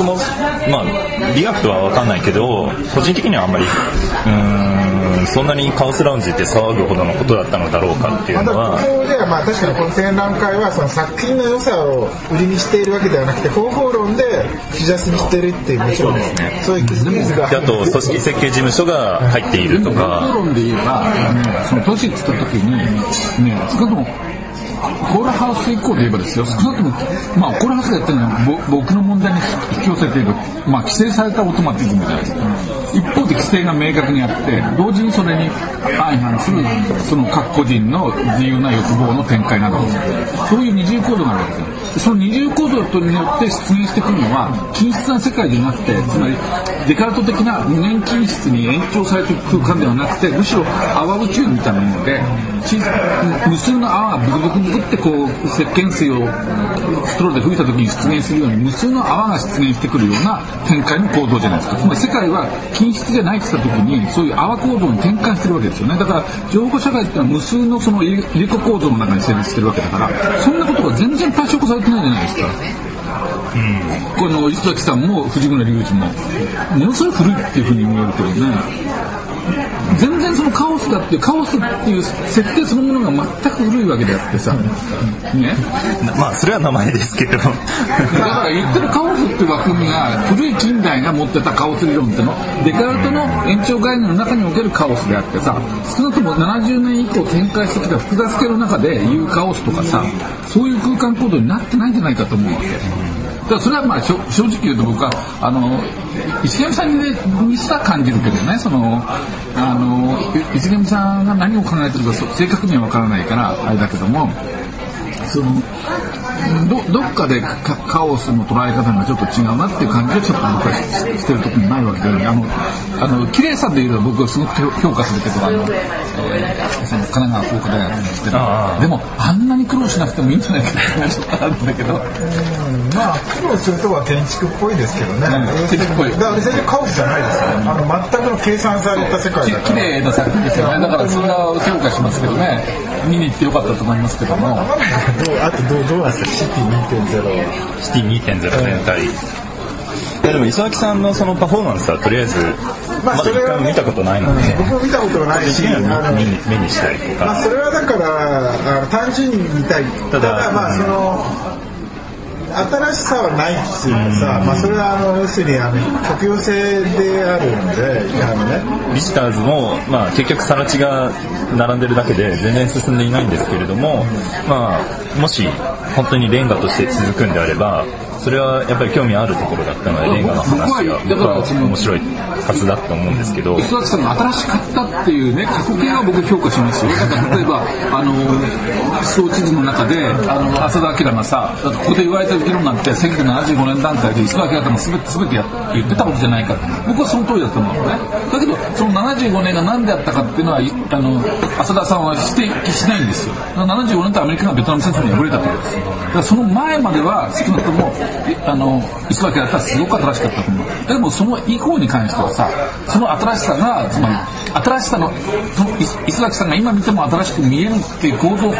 僕も、まあ、リアクトは分かんないけど、個人的にはあんまりそんなにカオスラウンジって騒ぐほどのことだったのだろうかっていうのは、まあ、確かにこの展覧会はその作品の良さを売りにしているわけではなくて、方法論でシジャスにしてるっていう、もちろんそういう技術が、あと組織設計事務所が入っているとか。方法論で言えば、その都市作った時に、ね、少なくともコーラハウス以降で言えばですよ、少なくとも、まあ、コーラハウスがやってるのは僕の問題に引き寄せている、まあ、規制されたオートマティズムじゃないですか。一方で規制が明確にあって、同時にそれに相反するその各個人の自由な欲望の展開など、そういう二重構造があるわけですよ。その二重構造によって出現してくるのは均質な世界じゃなくて、つまりデカルト的な無限均質に延長されていく空間ではなくて、むしろ泡宇宙みたいなもので、無数の泡がブクブクブクってこう石鹸水をストローで吹いた時に出現するように、無数の泡が出現してくるような展開の構造じゃないですか。つまり世界は均質じゃないって言った時に、そういう泡構造に転換してるわけですよね。だから情報社会ってのは無数のその入り子構造の中に成立してるわけだから、そんなことが全然対象化されてないじゃないですか。この磯崎さんも藤村隆一もものすごい古いっていう風に見えるけどね、全然そのカオスだっていう、カオスっていう設定そのものが全く古いわけであってさ、ね、まあそれは名前ですけどだから言ってるカオスっていう枠組みが、古い近代が持ってたカオス理論っていうの、デカルトの延長概念の中におけるカオスであってさ、少なくとも70年以降展開してきた複雑系の中でいうカオスとかさ、そういう空間構造になってないんじゃないかと思うわけ。だからそれはまあ正直言うと、僕は石上さんにした感じるけどね、その石上さんが何を考えてるか正確には分からないからあれだけども、その どっかでカオスの捉え方がちょっと違うなっていう感じをちょっと僕はしてる時にないわけで、綺麗さでいうと僕はすごく評価するけど、その神奈川工科大学に来てる、でもあんなに苦労しなくてもいいんじゃないかって話があるんだけど、まあ苦労するとは建築っぽいですけどね、建築っぽい。だから全然カオスじゃないですよね、全くの計算された世界だから綺麗な作品ですよね。だからそれは評価しますけどね、見に行ってよかったと思いますけどもあとどうなんですか、シティ 2.0 年代。いやでも磯崎さんのそのパフォーマンスはとりあえず、まだ一回も見たことないので、僕も見たことがないし、目にしたりとか、それはだから単純に見たい。ただまあその新しさはないっていうかさ、それは要するに特用性であるので、ビジターズも、結局更地が並んでるだけで全然進んでいないんですけれども、もし本当にレンガとして続くんであれば、それはやっぱり興味あるところだったので、レンガの話が僕は面白いはずだと思うんですけど、磯崎さんが新しかったっていうね、過去形は僕評価しますよ。だから例えば小地図の中で浅田明がさ、だここで言われてる議論なんて1975年段階で磯崎明が全て言ってたことじゃないから、僕はその通りだと思うのね。だけどその75年が何であったかっていうのは浅田さんは指摘しないんですよ。75年ってアメリカがベトナム戦争に敗れたからです。だからその前までは少なくとも磯崎だったらすごく新しかったと思う。でもその以降に関してはさ、その新しさが、つまり新しさの磯崎さんが今見ても新しく見えるっていう構造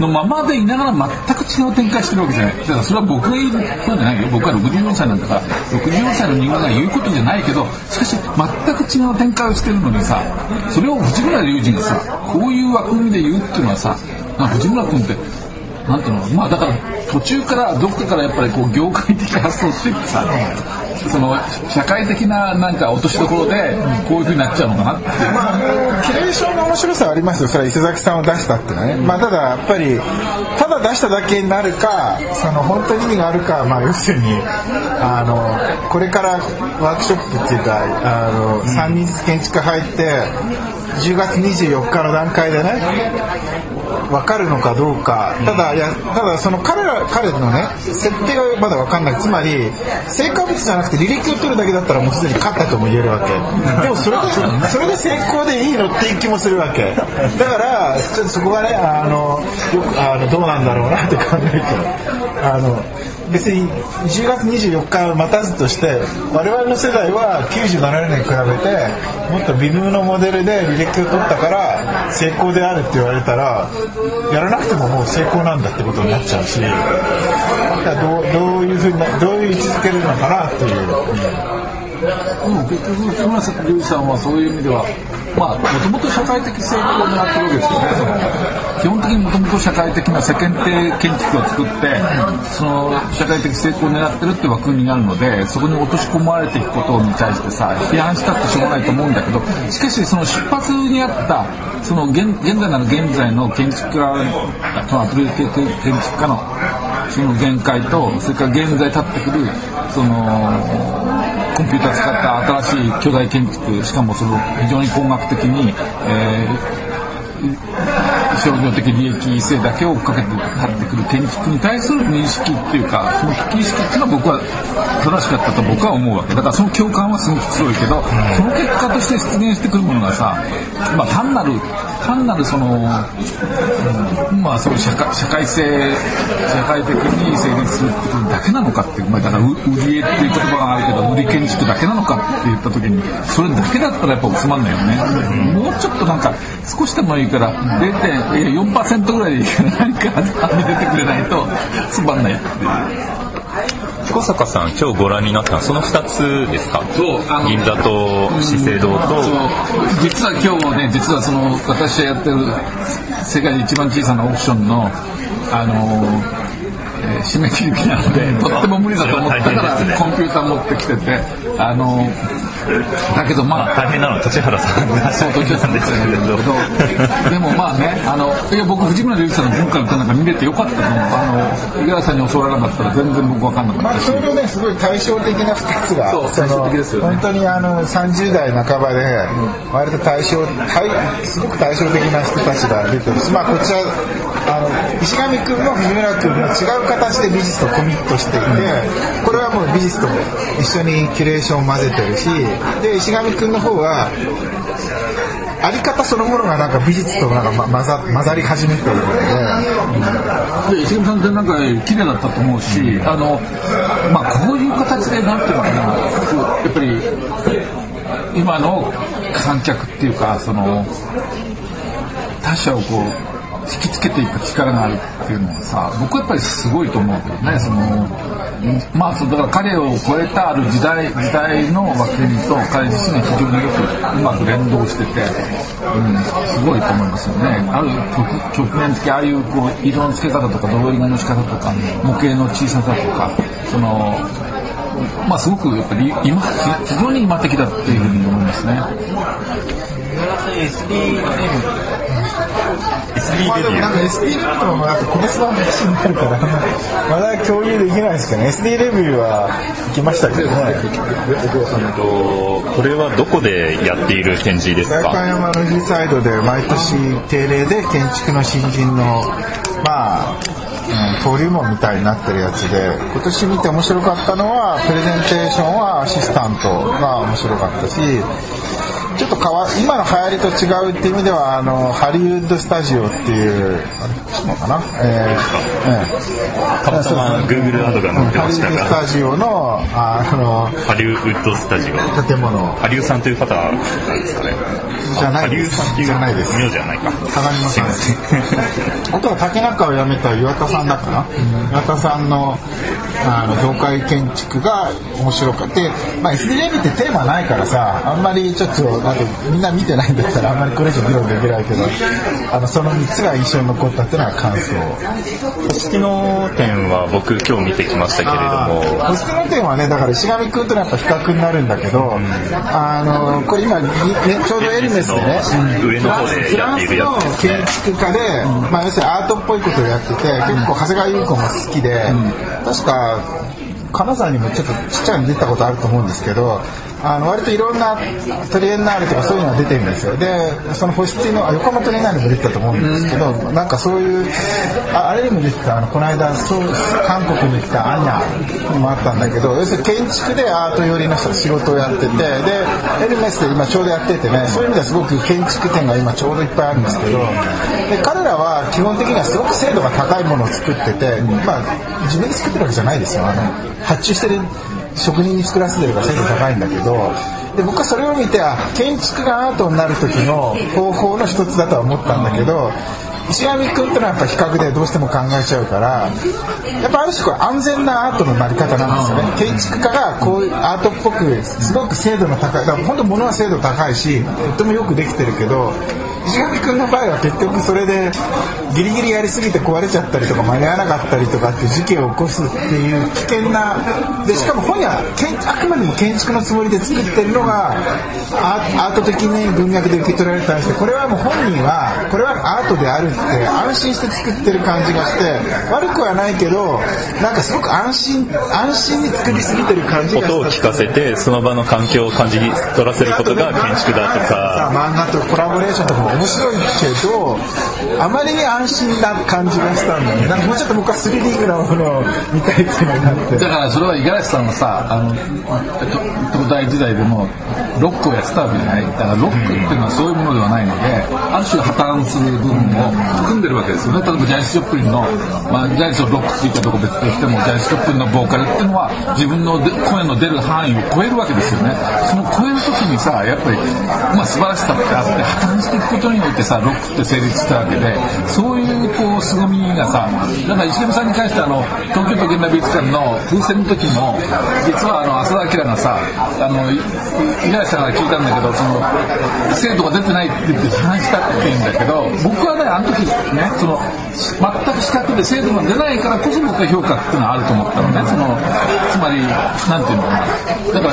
のままでいながら全く違う展開してるわけじゃない。だからそれは僕が言うことじゃないよ。僕は64歳なんだから、64歳の人間が言うことじゃないけど、しかし全く違う展開をしてるのにさ、それを藤村隆二がさ、こういう枠組みで言うっていうのはさ、藤村君ってなんていうの、だから途中からどこかからやっぱりこう業界的発想していってさ、その社会的ななんか落としどころでこういう風になっちゃうのかなって、キレーションの面白さはありますよ。それは伊勢崎さんを出したっていうのはね、ただやっぱりただ出しただけになるか、その本当に意味があるか、要するにこれからワークショップっていうか、3人建築入って10月24日の段階でね、分かるのかどうか。ただその彼のね、設定がまだ分かんない。つまり成果物じゃなくて履歴を取るだけだったらもうすでに勝ったとも言えるわけでもそれで成功でいいのっていう気もするわけだから、ちょっとそこがね、どうなんだろうなって考えてる。別に10月24日を待たずとして、我々の世代は97年に比べてもっと微妙なモデルで履歴を取ったから成功であるって言われたら、やらなくてももう成功なんだってことになっちゃうし、だからどういう位置づけるのかなっていう。でも結局木村瀬良二さんはそういう意味では、まあ、もともと社会的成功を狙ってるわけですよね。基本的にもともと社会的な世間体建築を作ってその社会的成功を狙ってるって枠になるので、そこに落とし込まれていくことに対してさ、批判したってしょうがないと思うんだけど、しかしその出発にあったその 現在の建築家、そのアプリケート建築家のその限界と、それから現在立ってくるそのコンピューター使った新しい巨大建築、しかもそれを非常に工学的に、商業的利益性だけを追っかけて立ってくる建築に対する認識っていうか、その危機意識っていうのは僕は正しかったと僕は思うわけだから、その共感はすごく強いけど、その結果として出現してくるものがさ、まあ、単なるその、まあ、そういう社会的に成立するってことだけなのかっていう、まあ、だから売り絵っていう言葉があるけど、売り建築だけなのかって言った時に、それだけだったらやっぱつまんないよね。もうちょっとなんか少しでもいいから 0.4% ぐらいなんかはみ出てくれないとつまんないっていう。彦坂さん、今日ご覧になったその2つですか。銀座と資生堂と、実は今日ね、実はその私がやってる世界で一番小さなオークションの締め切り日なので、とっても無理だと思ったから、ね、コンピューター持ってきてて、だけどまあ大変なのは栃原さんがそう栃原さんでしたけどでもまあね、いや僕藤村隆一さんの文化の歌なんか見れてよかったと思う。五十嵐さんに教わらなかったら全然僕分かんなかったし、まあ、ちょうどねすごい対照的な2つが、そう対照的ですよね。本当に30代半ばで割とすごく対照的な人たちが出てるし、まあこっちは石上君も藤村君も違う形で美術とコミットしていて、これはもう美術と一緒にキュレーションを混ぜてるし、で石上君の方はあり方そのものがなんか美術となんか混ざり始めているので、石上さんってなんか綺麗だったと思うし、まあ、こういう形でなんていうのかな、やっぱり今の観客っていうかその他者をこう引きつけていく力があるっていうのはさ、僕はやっぱりすごいと思うけどね。そのまあ、だから彼を超えたある時代の枠組みと彼自身が非常によくうまく連動してて、すごいと思いますよね。ある局面的、ああいうこう色の付け方とかドローイングの仕方とか模型の小ささとか、そのまあすごくやっぱり非常に今的だっていうふうに思いますね。SD レビューともなんか個別の話になるからまだ共有できないですけどね。SD レビューは行きましたけどね。これはどこでやっている展示ですか。代官山のヒルサイドで毎年定例で建築の新人のまあ登竜門みたいになってるやつで、今年見て面白かったのはプレゼンテーションはアシスタントが面白かったし、ちょっと今の流行りと違うっていう意味ではハリウッドスタジオっていうたまたま Google などが載ってましたが、ハリウッドスタジオのハリウッドスタジオ建物、ハリウさんという方なんですかね。じゃないです。じゃないです。名字じゃないか。鏡のさんです。あとは竹中を辞めた岩田さんだから、岩田さんの業界建築が面白くて、まあ SD レビューってテーマないからさ、あんまりちょっとみんな見てないんだったらあんまりこれ以上議論できないけど、その3つが印象に残ったっていうのは感想。古式の展は僕今日見てきましたけれども、古式の展はねだから石上君とのやっぱ比較になるんだけど、これ今、ね、ちょうどエルメスでね上の方でやっているやつですね。フランスの建築家で、まあ、要するにアートっぽいことをやってて、結構長谷川優子も好きで、確か金沢にもちょっとちっちゃいの出たことあると思うんですけど、割といろんなトリエンナーレとかそういうのが出てるんですよ。でその保湿の横浜トリエンナーレも出てたと思うんですけど、なんかそういう あれにも出てた、この間韓国に来たアニャもあったんだけど、要するに建築でアート寄りの仕事をやってて、でエルメスで今ちょうどやっててね、そういう意味ではすごく建築店が今ちょうどいっぱいあるんですけど、で彼らは基本的にはすごく精度が高いものを作ってて、まあ自分で作ってるわけじゃないですよ。発注してる職人に作らせてるから精度高いんだけど、で僕はそれを見て建築がアートになる時の方法の一つだとは思ったんだけど、石上君ってのはやっぱ比較でどうしても考えちゃうから、やっぱある種これ安全なアートのなり方なんですよね。建築家がこういうアートっぽくすごく精度の高い、だから本当物は精度高いしとってもよくできてるけど、石上君の場合は結局それでギリギリやりすぎて壊れちゃったりとか間に合わなかったりとかっていう事件を起こすっていう危険なで、しかも本人はあくまでも建築のつもりで作ってるのがアート的に文脈で受け取られたりして、これはもう本人はこれはアートであるって安心して作ってる感じがして、悪くはないけどなんかすごく安心に作りすぎてる感じがした。音を聞かせてその場の環境を感じ取らせることが建築だとか、漫画とコラボレーションとか面白いけどあまりに安心な感じがしたんだよね。なんかもうちょっと僕はスリリングなものを見たいっていうのになって、だからそれは五十嵐さんのさ東大時代でもロックをやってたわけじゃない。だからロックっていうのはそういうものではないので、ある種破綻する部分を含んでるわけですよね。例えばジャイアンツ・ジョップリンの、ジャイアンツのロックっていうかどこ別としてもジャイアンツ・ジョップリンのボーカルっていうのは自分の声の出る範囲を超えるわけですよね。その超える時にさ、やっぱり、素晴らしさってあって破綻していくことにおいてさ、ロックって成立したわけで、そういうこう凄みがさ、だから石上さんに関して東京都現代美術館の風船の時も実は浅田明がさ、五十嵐さんから聞いたんだけど、その精度が出てないって言って批判したって言うんだけど、僕はねあの時ね、その全く視覚で精度が出ないからこそ僕は評価っていうのはあると思ったのね。そのつまりなんていうのか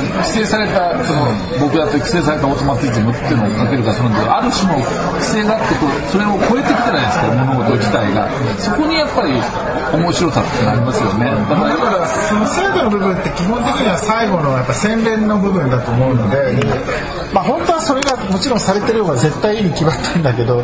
な、だから規制されたその僕だと規制されたオートマティズムっていうのをかけるかするんだけど、ある種の規制があってこうそれを超えてきてないですから、物事自体がそこにやっぱり面白さってありますよね。だからその精度の部分って基本的には最後のやっぱ洗練の部分だと思うので、本当はそれがもちろんされてる方が絶対いいに決まってるんだけど、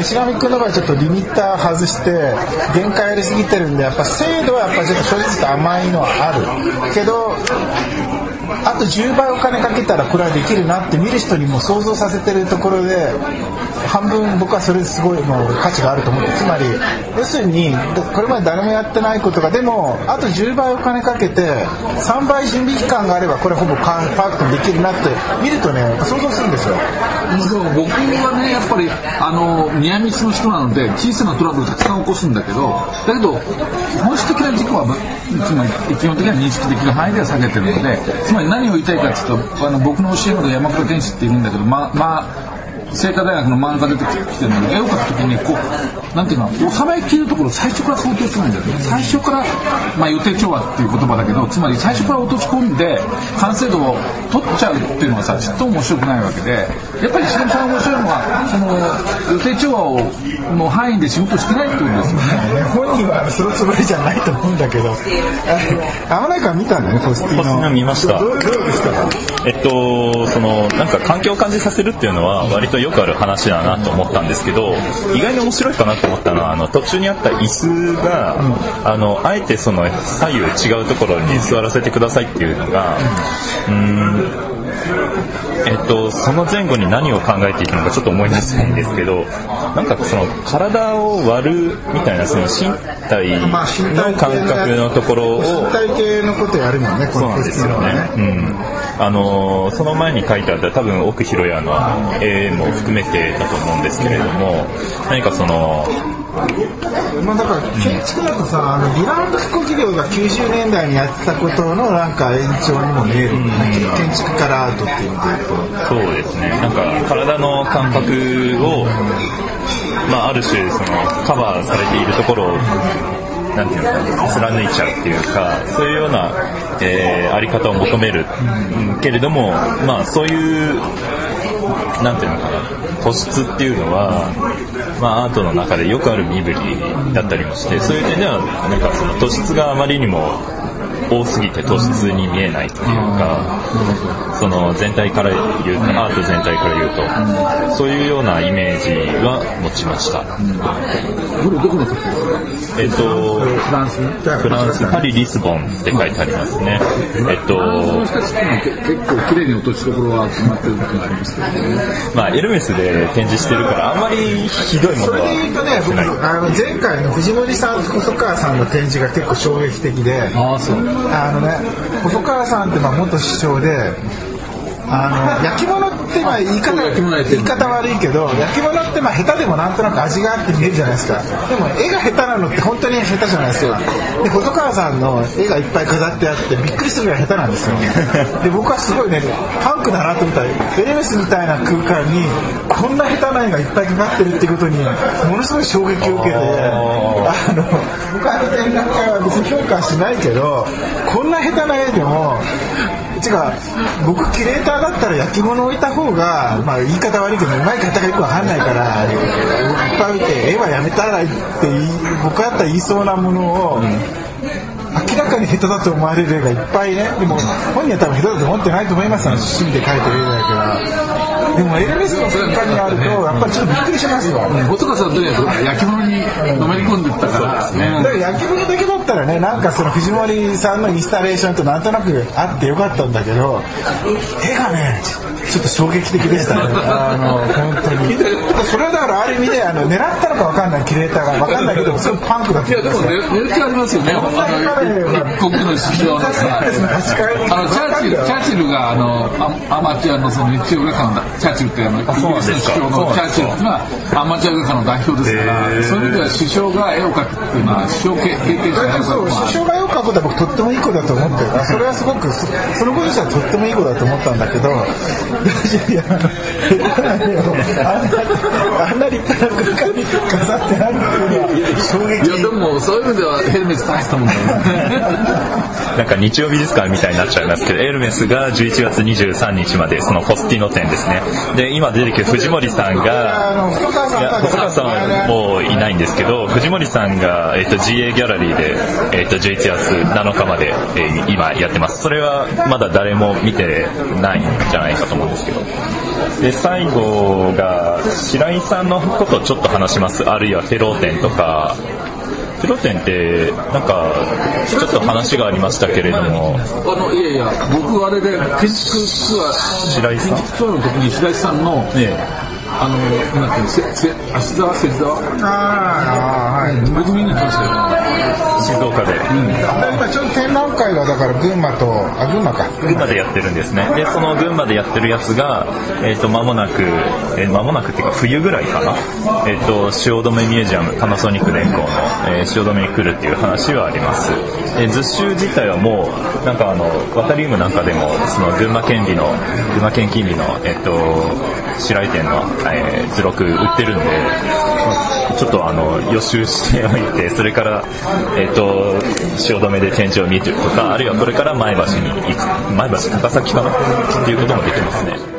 石上君の場合ちょっとリミッター外して限界やりすぎてるんで、やっぱ精度はやっぱちょっと正直甘いのはあるけど、あと10倍お金かけたらこれはできるなって見る人にも想像させてるところで、半分僕はそれすごいもう価値があると思って、つまり要するにこれまで誰もやってないことが、でもあと10倍お金かけて3倍準備期間があればこれほぼパーフェクトにできるなって見るとね、想像するんですよ。僕はねやっぱりニアミスの人なので小さなトラブルたくさん起こすんだけど、本質的な事故はつまり基本的には認識できる範囲では避けてるので、つまり何を言いたいかというと、僕の教え子で山倉天使っているんだけど、清華大学の漫画出てきてるので、絵を描くときにこうなんていうの、収めきるところを最初から想定するんだよね。最初から、予定調和っていう言葉だけど、つまり最初から落とし込んで完成度を取っちゃうっていうのはさ、ちっと面白くないわけで、やっぱり石上さんが面白いのはその予定調和をの範囲で仕事してないってことですよね。本人はそのつもりじゃないと思うんだけど、天内君見たんだよね。ポスティの見ました。どうでしたか。そのなんか環境を感じさせるっていうのは割とよくある話だなと思ったんですけど、意外に面白いかなと思ったのは途中にあった椅子が、あえてその左右違うところに座らせてくださいっていうのが、その前後に何を考えていくのかちょっと思い出せないんですけど、なんかその体を割るみたいなその身体の感覚のところを身体系のことやるもんね。そうなんですよね、その前に書いてあった多分奥博也の絵も含めてだと思うんですけれども、何かそのだから建築だとさ、リランド復興企業が90年代にやってたことのなんか延長にも見える、建築からアートっていうのでいうと、そうですね、なんか体の感覚を、ある種そのカバーされているところをなんていうか貫いちゃうっていうか、そういうような、あり方を求める、けれども、そういうなんていうのかな、保湿っていうのは、アートの中でよくある身振りだったりもして、そういう点ではなんかその突出があまりにも多すぎて突出に見えないというか、その全体から言うと、アート全体から言うと、そういうようなイメージは持ちました。どこのとこですか？フランス、パリ、リスボンって書いてありますね。結構綺麗に落としどころは決まってることがありますけどね。まあエルメスで展示してるからあんまりひどいものは出ない。前回の藤森さん、細川さんの展示が結構衝撃的で、細川さんってまあ元首相で、焼き物ってまあ言い方悪いけど、焼き物ってまあ下手でもなんとなく味があって見えるじゃないですか。でも絵が下手なのって本当に下手じゃないですよ。で細川さんの絵がいっぱい飾ってあってびっくりするぐらい下手なんですよで僕はすごいね、パンクだなと思ったら、エルメスみたいな空間にこんな下手な絵がいっぱいかかってるってことにものすごい衝撃を受けて、僕は展覧会は別に評価しないけど、こんな下手な絵でも僕キュレーターだったら焼き物を置いた方が、まあ、言い方悪いけどうまい方がよく分かんないから、いっぱい置いて絵はやめたらって僕だったら言いそうなものを、明らかに下手だと思われる絵がいっぱいね。でも本人は多分下手だと思ってないと思います。趣味で描いてる絵だから。でもエルメスの空間にあるとやっぱりちょっとびっくりしますよ。細川さんとりあえず焼き物にのめり込んでいったからですね。だから焼き物だけだったらね、なんかその藤森さんのインスタレーションとなんとなくあってよかったんだけど、絵がねちょっと衝撃的でしたね。本当にそれはだからある意味で狙ったのか分かんない、キュレーターが分かんないけど、すごいパンクだった。いやでも狙ってありますよね。一国の首相ですからチャーチルがアマチュアのその日曜裏間だチャーチルってイギリスの首相のチャーチルっていうのはアマチュア画家の代表ですから、そういう意味では首相が絵を描くっていうのは首相経験者のそう首相が絵を描くことは僕とってもいい子だと思ってる。それはすごくそのこと自体はとってもいい子だと思ったんだけど、あんな立派な空間に飾ってあるっていうのは衝撃。いやでもそういう意味ではヘルメス大したもんだよねなんか日曜日ですからみたいになっちゃいますけど、エルメスが11月23日までそのホスティノ展ですね。で今出てくる藤森さんが、細川さんはもういないんですけど、藤森さんが、GA ギャラリーで、11月7日まで、今やってます。それはまだ誰も見てないんじゃないかと思うんですけど、で最後が白井さんのことをちょっと話します。あるいはフェロー展とか、フェロー展ってなんかちょっと話がありましたけれども、僕あれで建築はの時に白井さんの、芦沢節沢僕見に行きましたよ、静岡で。今ちょうど展覧会がだから群馬でやってるんですね。でその群馬でやってるやつが、間もなくっていうか冬ぐらいかな、汐留ミュージアム、パナソニック電工の、汐留に来るっていう話はあります。図集自体はもうなんかワタリウムなんかでもその群馬県金利の、白井店の、図録売ってるんで、ちょっと予習しておいて、それから、汐留で展示を見てるとか、あるいはこれから前橋に行く、前橋高崎かなっていうこともできますね。